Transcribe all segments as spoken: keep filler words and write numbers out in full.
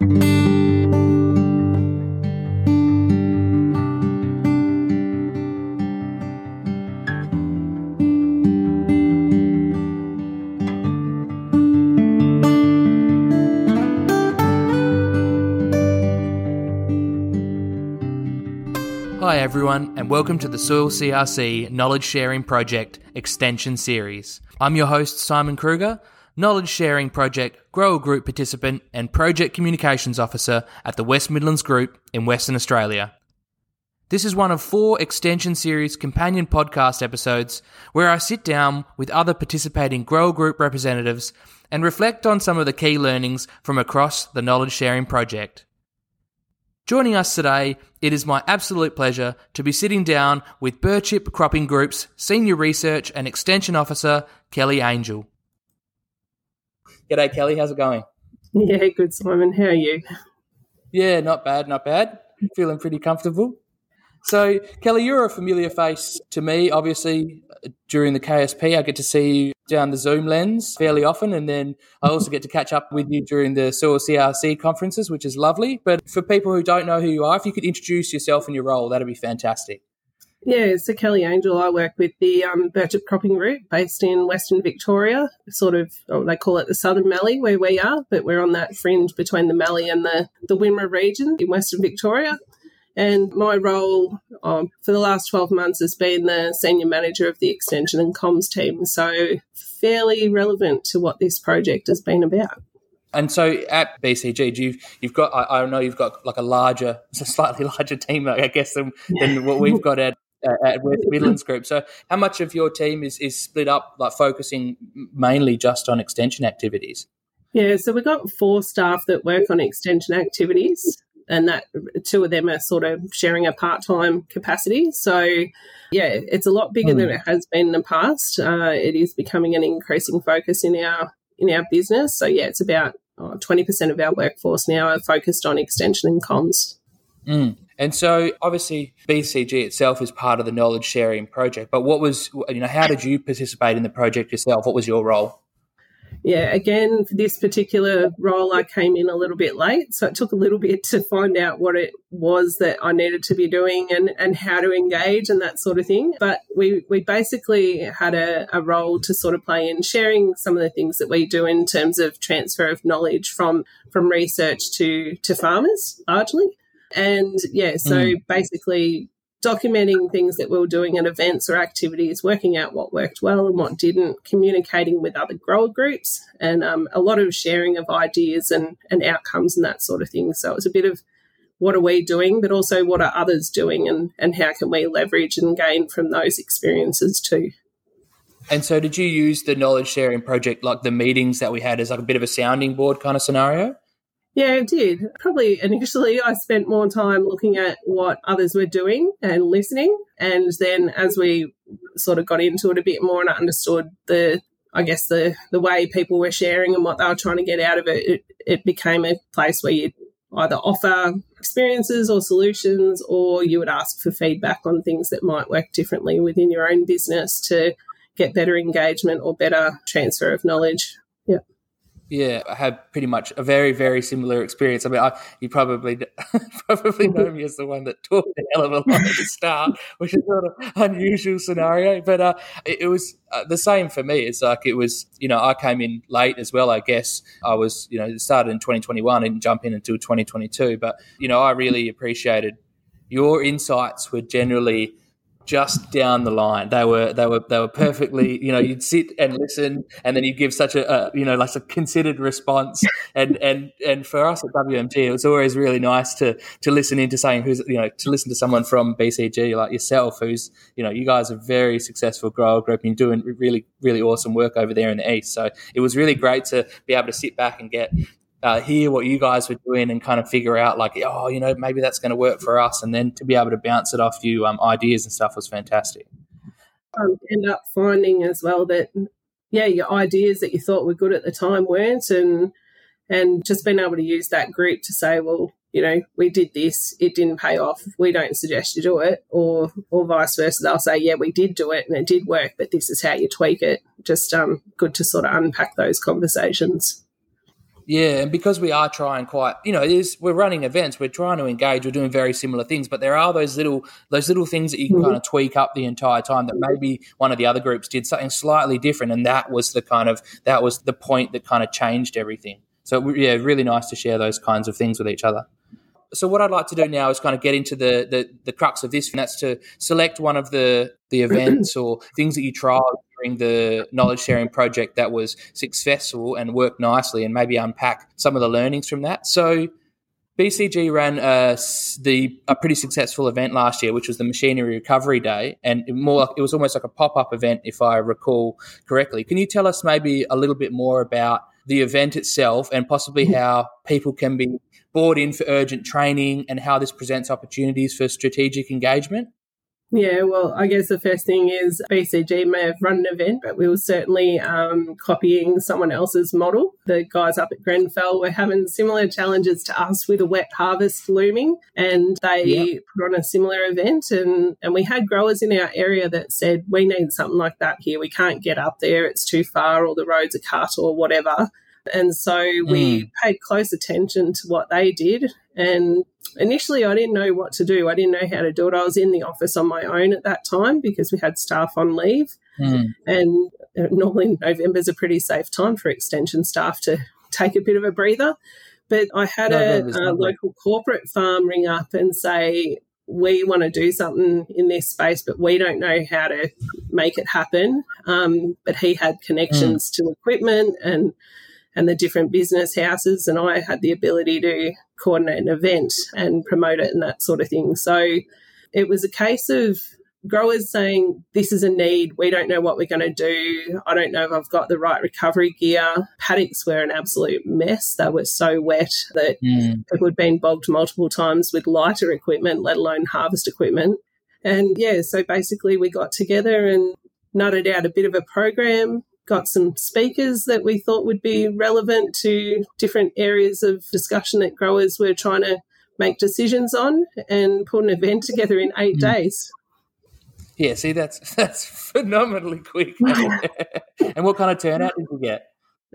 Hi everyone, and welcome to the Soil C R C Knowledge Sharing Project Extension Series. I'm your host Simon Kruger, Knowledge Sharing Project Grower Group Participant and Project Communications Officer at the West Midlands Group in Western Australia. This is one of four Extension Series companion podcast episodes where I sit down with other participating Grower Group representatives and reflect on some of the key learnings from across the Knowledge Sharing Project. Joining us today, it is my absolute pleasure to be sitting down with Birchip Cropping Group's Senior Research and Extension Officer, Kelly Angel. G'day, Kelly. How's it going? Yeah, good, Simon. How are you? Yeah, not bad, not bad. Feeling pretty comfortable. So, Kelly, you're a familiar face to me, obviously. During the K S P, I get to see you down the Zoom lens fairly often, and then I also get to catch up with you during the Soil C R C conferences, which is lovely. But for people who don't know who you are, if you could introduce yourself and your role, that would be fantastic. Yeah, so Kelly Angel, I work with the um, Birchip Cropping Group based in Western Victoria, sort of, oh, they call it the Southern Mallee where we are, but we're on that fringe between the Mallee and the, the Wimmera region in Western Victoria. And my role um, for the last twelve months has been the senior manager of the extension and comms team, so fairly relevant to what this project has been about. And so at B C G, do you've you've got I, I know you've got like a larger, a slightly larger team, I guess, than, than what we've got at at West Midlands Group. So how much of your team is is split up, like focusing mainly just on extension activities? Yeah, so we've got four staff that work on extension activities. And that two of them are sort of sharing a part-time capacity. So, yeah, it's a lot bigger mm. than it has been in the past. Uh, it is becoming an increasing focus in our in our business. So, yeah, it's about oh, twenty percent of our workforce now are focused on extension and comms. Mm. And so, obviously, B C G itself is part of the Knowledge Sharing Project. But what was, you know, how did you participate in the project yourself? What was your role? Yeah, again, for this particular role, I came in a little bit late, so it took a little bit to find out what it was that I needed to be doing and, and how to engage and that sort of thing. But we, we basically had a, a role to sort of play in sharing some of the things that we do in terms of transfer of knowledge from, from research to, to farmers, largely. And, yeah, so mm. basically documenting things that we were doing at events or activities, working out what worked well and what didn't, communicating with other grower groups, and um, a lot of sharing of ideas and, and outcomes and that sort of thing. So it was a bit of what are we doing, but also what are others doing and, and how can we leverage and gain from those experiences too. And so did you use the Knowledge Sharing Project, like the meetings that we had, as like a bit of a sounding board kind of scenario? Yeah, it did. Probably initially I spent more time looking at what others were doing and listening, and then as we sort of got into it a bit more and I understood the, I guess, the, the way people were sharing and what they were trying to get out of it, it, it became a place where you either offer experiences or solutions, or you would ask for feedback on things that might work differently within your own business to get better engagement or better transfer of knowledge. Yeah. Yeah, I had pretty much a very, very similar experience. I mean, I, you probably probably know me as the one that talked a hell of a lot at the start, which is not an unusual scenario. But uh, it, it was uh, the same for me. It's like it was, you know, I came in late as well, I guess. I was, you know, it started in twenty twenty-one and jump in until twenty twenty-two. But, you know, I really appreciated your insights were generally just down the line. They were they were they were perfectly, you know, you'd sit and listen and then you'd give such a, a you know, like a considered response. And and and for us at W M G, it was always really nice to to listen into saying who's you know, to listen to someone from B C G like yourself, who's, you know, you guys are very successful grower group and you're doing really, really awesome work over there in the East. So it was really great to be able to sit back and get Uh, hear what you guys were doing and kind of figure out like, oh, you know, maybe that's going to work for us. And then to be able to bounce it off you um, ideas and stuff was fantastic. I um, end up finding as well that, yeah, your ideas that you thought were good at the time weren't, and and just being able to use that group to say, well, you know, we did this, it didn't pay off, we don't suggest you do it, or or vice versa. They'll say, yeah, we did do it and it did work, but this is how you tweak it. Just um, good to sort of unpack those conversations. Yeah, and because we are trying quite, you know, it is, we're running events, we're trying to engage, we're doing very similar things, but there are those little those little things that you can mm-hmm. kind of tweak up the entire time, that maybe one of the other groups did something slightly different, and that was the kind of, that was the point that kind of changed everything. So, yeah, really nice to share those kinds of things with each other. So what I'd like to do now is kind of get into the, the, the crux of this, and that's to select one of the, the events or things that you trialled during the knowledge sharing project that was successful and worked nicely, and maybe unpack some of the learnings from that. So B C G ran a, the, a pretty successful event last year, which was the Machinery Recovery Day, and more, it was almost like a pop-up event, if I recall correctly. Can you tell us maybe a little bit more about the event itself and possibly how people can be brought in for urgent training and how this presents opportunities for strategic engagement? Yeah, well, I guess the first thing is B C G may have run an event, but we were certainly um, copying someone else's model. The guys up at Grenfell were having similar challenges to us with a wet harvest looming, and they yep. put on a similar event. And, and we had growers in our area that said, we need something like that here. We can't get up there. It's too far, or the roads are cut, or whatever. And so we mm. paid close attention to what they did. And initially I didn't know what to do. I didn't know how to do it. I was in the office on my own at that time because we had staff on leave. Mm. And normally November is a pretty safe time for extension staff to take a bit of a breather. But I had no, no, a, a local corporate farm ring up and say, we want to do something in this space, but we don't know how to make it happen. Um, but he had connections mm. to equipment and and the different business houses, and I had the ability to coordinate an event and promote it and that sort of thing. So it was a case of growers saying, this is a need, we don't know what we're going to do, I don't know if I've got the right recovery gear. Paddocks were an absolute mess. They were so wet that mm. people had been bogged multiple times with lighter equipment, let alone harvest equipment. And, yeah, so basically we got together and nutted out a bit of a program, got some speakers that we thought would be relevant to different areas of discussion that growers were trying to make decisions on, and put an event together in eight mm. days. Yeah, see, that's that's phenomenally quick. And what kind of turnout did we get?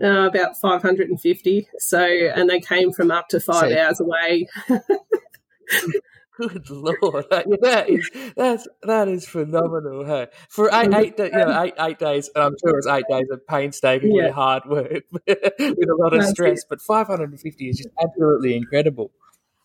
Uh, about five hundred fifty. So, and they came from up to five see. hours away. Good Lord, that is that's that is phenomenal. Hey, for eight eight you know, eight eight days, and I'm sure it's eight days of painstakingly yeah. hard work with a lot of that's stress. It. But five hundred fifty is just absolutely incredible.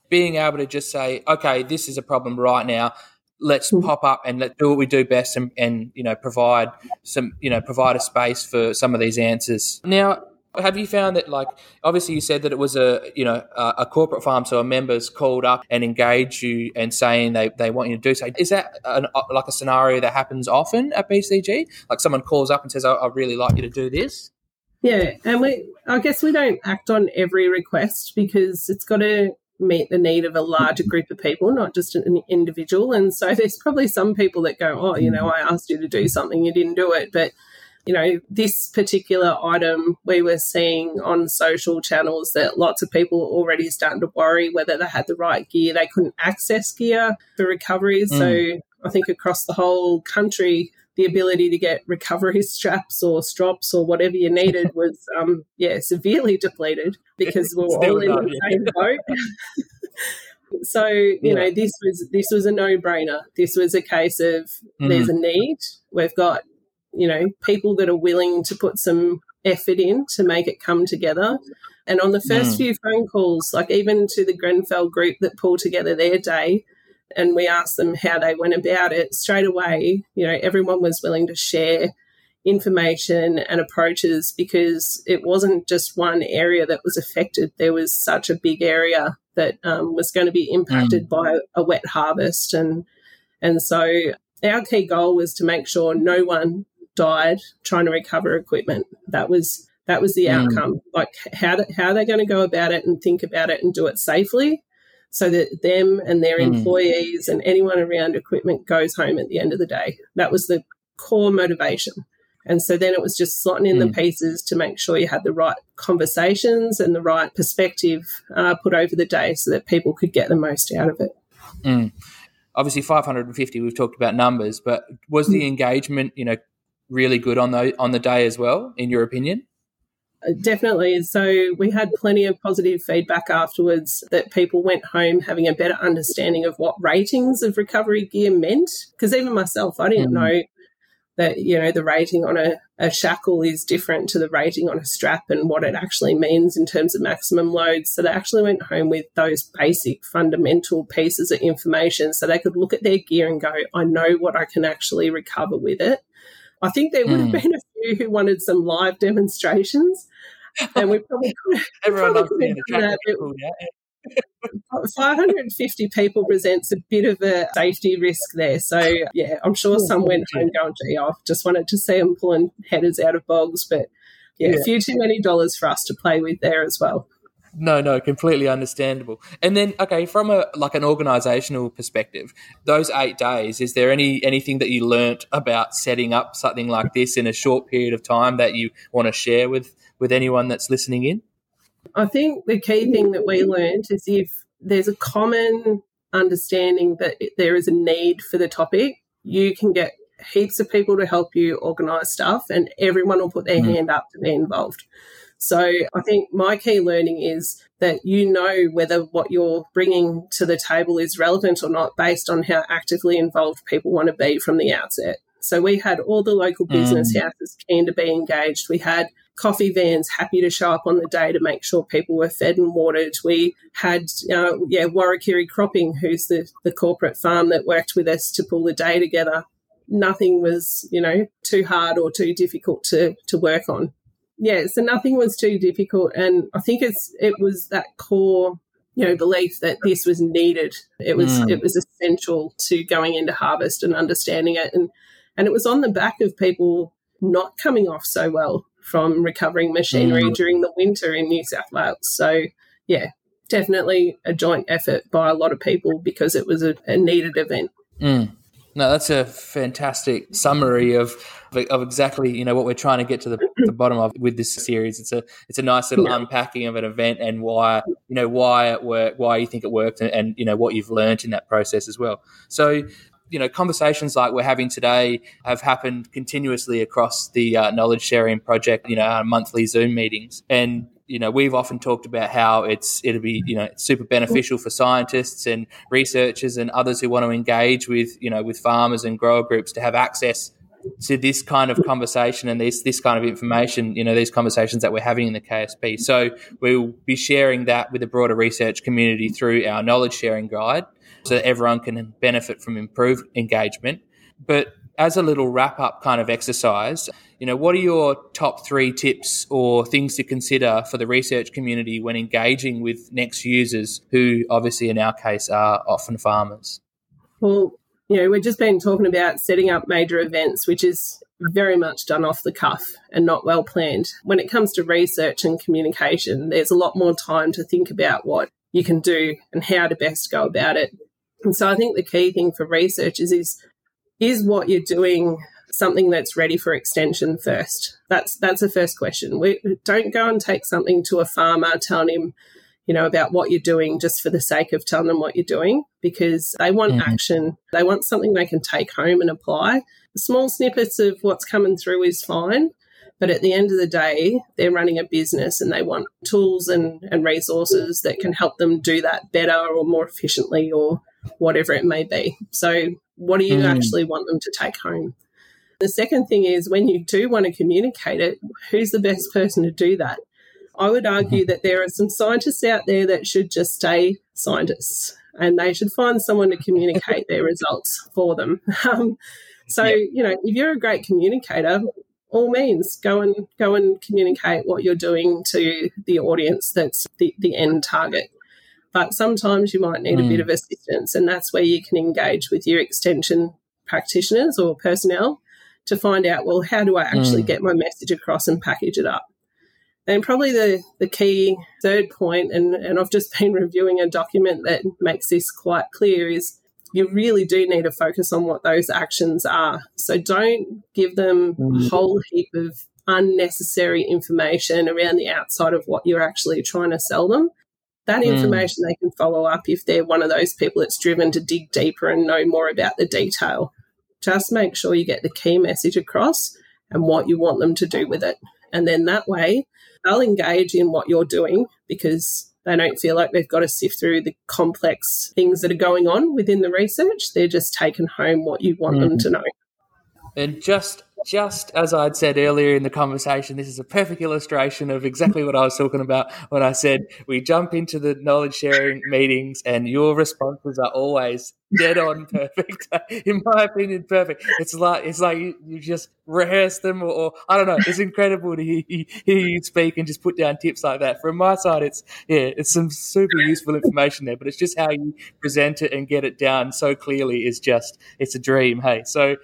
Being able to just say, okay, this is a problem right now. Let's mm-hmm. pop up and let do what we do best, and, and you know provide some you know provide a space for some of these answers now. Have you found that, like, obviously you said that it was a, you know, a, a corporate farm, so our members called up and engaged you and saying they, they want you to do so. Is that an, like a scenario that happens often at B C G? Like someone calls up and says, I, I really like you to do this? Yeah, and we I guess we don't act on every request because it's got to meet the need of a larger group of people, not just an individual. And so there's probably some people that go, oh, you know, I asked you to do something, you didn't do it, but you know, this particular item we were seeing on social channels that lots of people were already starting to worry whether they had the right gear. They couldn't access gear for recovery. Mm. So I think across the whole country, the ability to get recovery straps or strops or whatever you needed was, um, yeah, severely depleted because we were all in the same boat. So, you yeah. know, this was, this was a no-brainer. This was a case of mm. there's a need. We've got, you know, people that are willing to put some effort in to make it come together. And on the first mm. few phone calls, like even to the Grenfell group that pulled together their day, and we asked them how they went about it, straight away, you know, everyone was willing to share information and approaches because it wasn't just one area that was affected. There was such a big area that um, was going to be impacted mm. by a wet harvest. And, and so our key goal was to make sure no one died trying to recover equipment. That was that was the mm. outcome. Like how do, how they're going to go about it and think about it and do it safely, so that them and their mm. employees and anyone around equipment goes home at the end of the day. That was the core motivation. And so then it was just slotting in mm. the pieces to make sure you had the right conversations and the right perspective uh, put over the day, so that people could get the most out of it. Mm. Obviously, five hundred fifty. We've talked about numbers, but was the engagement, you know, really good on the on the day as well, in your opinion? Definitely. So we had plenty of positive feedback afterwards that people went home having a better understanding of what ratings of recovery gear meant. Because even myself, I didn't mm. know that, you know, the rating on a, a shackle is different to the rating on a strap and what it actually means in terms of maximum loads. So they actually went home with those basic fundamental pieces of information so they could look at their gear and go, I know what I can actually recover with it. I think there would have mm. been a few who wanted some live demonstrations, and we probably could have done that. Cool, yeah. five hundred fifty people presents a bit of a safety risk there. So, yeah, I'm sure cool, some cool, went home yeah. going, gee, I just wanted to see them pulling headers out of bogs, but, yeah, yeah, a few too many dollars for us to play with there as well. No, no, completely understandable. And then, okay, from a like an organisational perspective, those eight days, is there any anything that you learnt about setting up something like this in a short period of time that you want to share with, with anyone that's listening in? I think the key thing that we learnt is if there's a common understanding that there is a need for the topic, you can get heaps of people to help you organise stuff and everyone will put their mm. hand up to be involved. So I think my key learning is that you know whether what you're bringing to the table is relevant or not based on how actively involved people want to be from the outset. So we had all the local business mm. houses keen to be engaged. We had coffee vans happy to show up on the day to make sure people were fed and watered. We had, uh, yeah, Warakiri Cropping, who's the, the corporate farm that worked with us to pull the day together. Nothing was, you know, too hard or too difficult to, to work on. Yeah, so nothing was too difficult, and I think it's it was that core, you know, belief that this was needed. It was mm. it was essential to going into harvest and understanding it, and and it was on the back of people not coming off so well from recovering machinery mm. during the winter in New South Wales. So yeah, definitely a joint effort by a lot of people because it was a, a needed event. Mm. No, that's a fantastic summary of of exactly, you know, what we're trying to get to the, the bottom of with this series. It's a it's a nice little yeah. unpacking of an event and why, you know, why it worked, why you think it worked, and, and you know what you've learned in that process as well. So, you know, conversations like we're having today have happened continuously across the uh, Knowledge Sharing Project, you know, our monthly Zoom meetings. And you know, we've often talked about how it's it'll be, you know, super beneficial for scientists and researchers and others who want to engage with, you know, with farmers and grower groups to have access to this kind of conversation and this this kind of information, you know, these conversations that we're having in the K S P. So we'll be sharing that with the broader research community through our knowledge sharing guide so that everyone can benefit from improved engagement. But as a little wrap-up kind of exercise, you know, what are your top three tips or things to consider for the research community when engaging with next users who obviously in our case are often farmers? Well, you know, we've just been talking about setting up major events, which is very much done off the cuff and not well planned. When it comes to research and communication, there's a lot more time to think about what you can do and how to best go about it. And so I think the key thing for researchers is Is what you're doing something that's ready for extension first? That's that's the first question. We don't go and take something to a farmer telling him, you know, about what you're doing just for the sake of telling them what you're doing, because they want mm-hmm. action. They want something they can take home and apply. Small snippets of what's coming through is fine, but at the end of the day, they're running a business and they want tools and, and resources that can help them do that better or more efficiently or whatever it may be. So what do you mm. actually want them to take home? The second thing is when you do want to communicate it, who's the best person to do that? I would argue mm. that there are some scientists out there that should just stay scientists and they should find someone to communicate their results for them. Um, so, yeah. you know, if you're a great communicator, all means, go and go and communicate what you're doing to the audience that's the, the end target. But sometimes you might need mm. a bit of assistance, and that's where you can engage with your extension practitioners or personnel to find out, well, how do I actually mm. get my message across and package it up? And probably the, the key third point, and, and I've just been reviewing a document that makes this quite clear, is you really do need to focus on what those actions are. So don't give them mm. a whole heap of unnecessary information around the outside of what you're actually trying to sell them. That information mm. they can follow up if they're one of those people that's driven to dig deeper and know more about the detail. Just make sure you get the key message across and what you want them to do with it. And then that way they'll engage in what you're doing because they don't feel like they've got to sift through the complex things that are going on within the research. They're just taking home what you want mm. them to know. And just just as I'd said earlier in the conversation, this is a perfect illustration of exactly what I was talking about when I said we jump into the knowledge sharing meetings and your responses are always dead on perfect. In my opinion, perfect. It's like it's like you, you just rehearse them or, or I don't know. It's incredible to hear, hear you speak and just put down tips like that. From my side, it's yeah, it's some super useful information there, but it's just how you present it and get it down so clearly is just it's a dream. Hey, so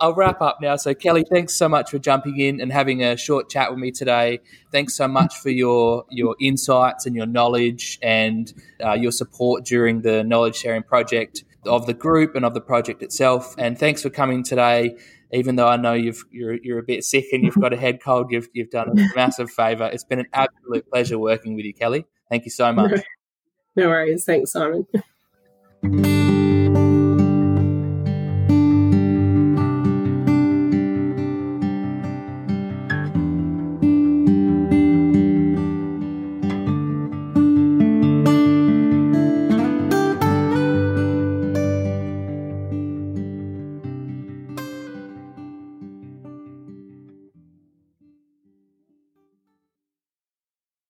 I'll wrap up now. So Kelly, thanks so much for jumping in and having a short chat with me today. Thanks so much for your your insights and your knowledge and uh, your support during the Knowledge Sharing Project of the group and of the project itself. And thanks for coming today. Even though I know you've, you're you're a bit sick and you've got a head cold, you've you've done a massive favour. It's been an absolute pleasure working with you, Kelly. Thank you so much. No worries. Thanks, Simon.